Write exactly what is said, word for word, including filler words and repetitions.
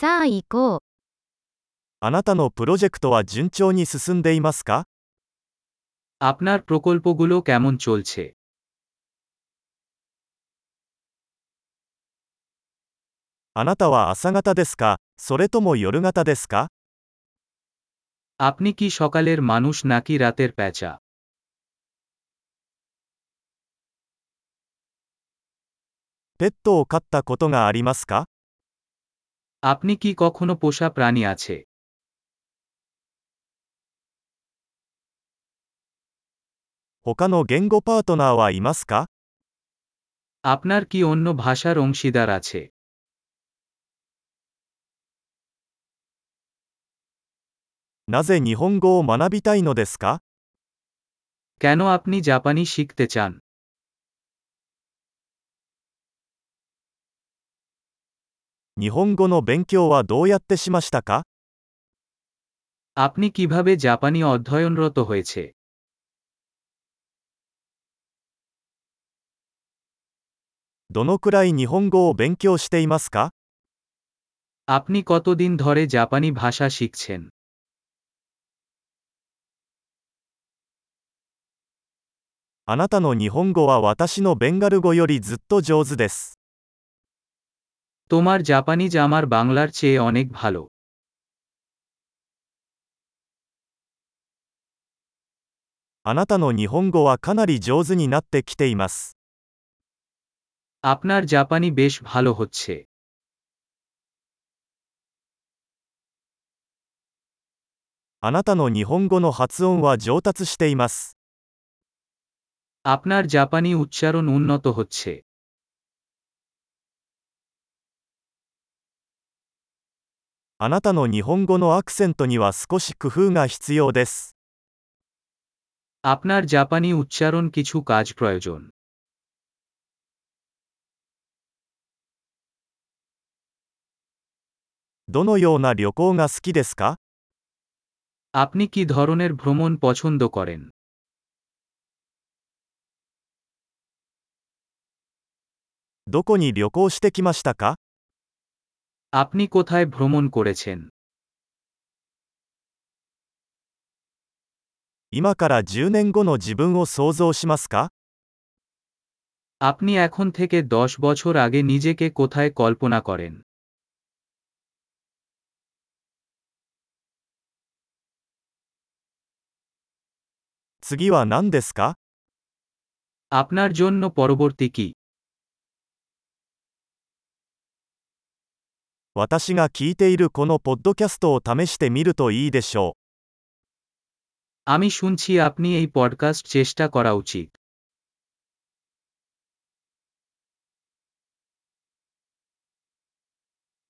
さあ行こう。あなたのプロジェクトは順調に進んでいますか？আপনার প্রকল্পগুলো কেমন চলছে? あなたは朝方ですか、それとも夜型ですか？ আপনি কি সকালের মানুষ নাকি রাতের পেঁচা? ペットを飼ったことがありますか？ আপনি কি কখনো পোষা প্রাণী আছে? 他の言語パートナーはいますか？ আপনার কি অন্য ভাষার অংশীদার আছে? なぜ日本語を学びたいのですか？ কেন আপনি জাপানি শিখতে চান? 日本語の勉強はどうやってしましたか？ আপনি কিভাবে জাপানি অধ্যয়নরত হয়েছে? どのくらい日本語を勉強していますか？ আপনি কতদিন ধরে জাপানি ভাষা শিখছেন? あなたの日本語は私のベンガル語よりずっと上手です。তোমার জাপানিজ আমার বাংলার চেয়ে অনেক ভালো। あなたの日本語はかなり上手になってきています。আপনার জাপানি বেশ ভালো হচ্ছে। あなたの日本語の発音は上達しています。আপনার জাপানি উচ্চারণ উন্নত হচ্ছে। あなたの日本語のアクセントには少し工夫が必要です。আপনার জাপানি উচ্চারণ কিছু কাজ প্রয়োজন। どのような旅行が好きですか？ আপনি কি ধরনের ভ্রমণ পছন্দ করেন? どこに旅行してきましたか？ আপনি কোথায় ভ্রমণ করেছেন? 今からじゅうねんごの自分を想像しますか？ আপনি এখন থেকে দশ বছর আগে নিজেকে কোথায় কল্পনা করেন? 次は何ですか？ আপনার জন্য পরবর্তী কি? 私が聞いているこのポッドキャストを試してみるといいでしょう。আমি শুনছি আপনি এই পডকাস্ট চেষ্টা করা উচিত।